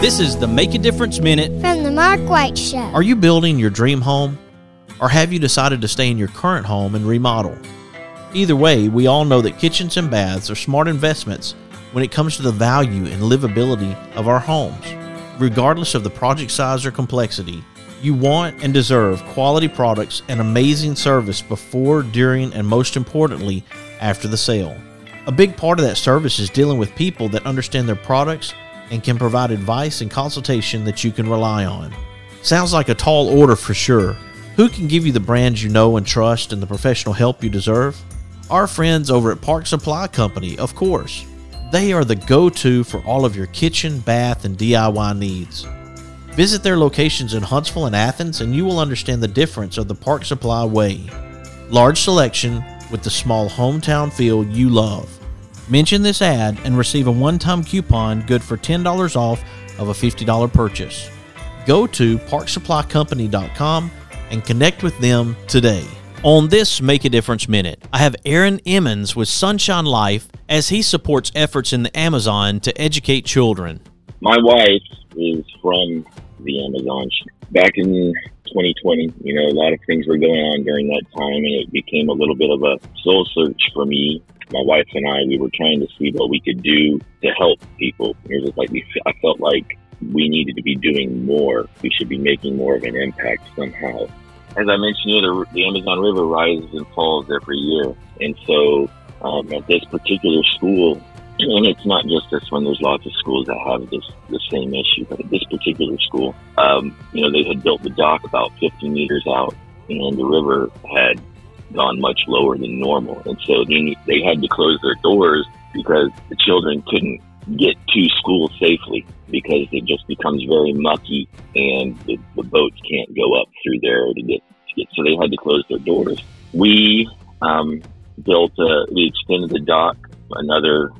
This is the Make a Difference Minute from the Mark White Show. Are you building your dream home? Or have you decided to stay in your current home and remodel? Either way, we all know that kitchens and baths are smart investments when it comes to the value and livability of our homes. Regardless of the project size or complexity, you want and deserve quality products and amazing service before, during, and most importantly, after the sale. A big part of that service is dealing with people that understand their products and can provide advice and consultation that you can rely on. Sounds like a tall order for sure. Who can give you the brands you know and trust and the professional help you deserve? Our friends over at Park Supply Company, of course. They are the go-to for all of your kitchen, bath, and DIY needs. Visit their locations in Huntsville and Athens and you will understand the difference of the Park Supply way. Large selection with the small hometown feel you love. Mention this ad and receive a one-time coupon good for $10 off of a $50 purchase. Go to parksupplycompany.com and connect with them today. On this Make a Difference Minute, I have Aaron Emens with Sunshine Life as he supports efforts in the Amazon to educate children. My wife is from the Amazon. Back in 2020, a lot of things were going on during that time, and it became a little bit of a soul search for me. My wife and I, we were trying to see what we could do to help people. It was just like I felt like we needed to be doing more. We should be making more of an impact somehow. As I mentioned, the Amazon River rises and falls every year. And so at this particular school, and it's not just this one, there's lots of schools that have this same issue, but at this particular school, they had built the dock about 50 meters out, and the river had gone much lower than normal, and so they had to close their doors because the children couldn't get to school safely because it just becomes very mucky and the boats can't go up through there to get. So they had to close their doors. We extended the dock another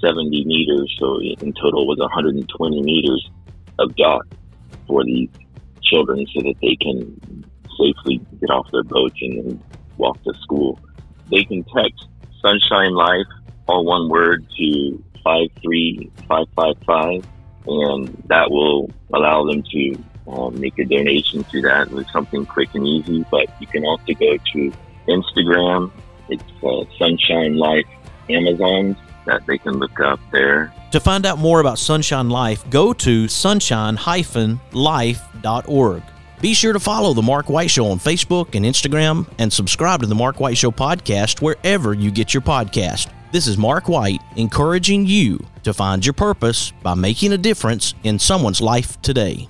70 meters, so in total was 120 meters of dock for the children so that they can safely get off their boats and walk to school. They can text Sunshine Life, all one word, to 53555, and that will allow them to make a donation to that with something quick and easy. But you can also go to Instagram. It's Sunshine Life Amazon that they can look up there. To find out more about Sunshine Life, go to sunshine-life.org. Be sure to follow The Mark White Show on Facebook and Instagram and subscribe to The Mark White Show podcast wherever you get your podcast. This is Mark White encouraging you to find your purpose by making a difference in someone's life today.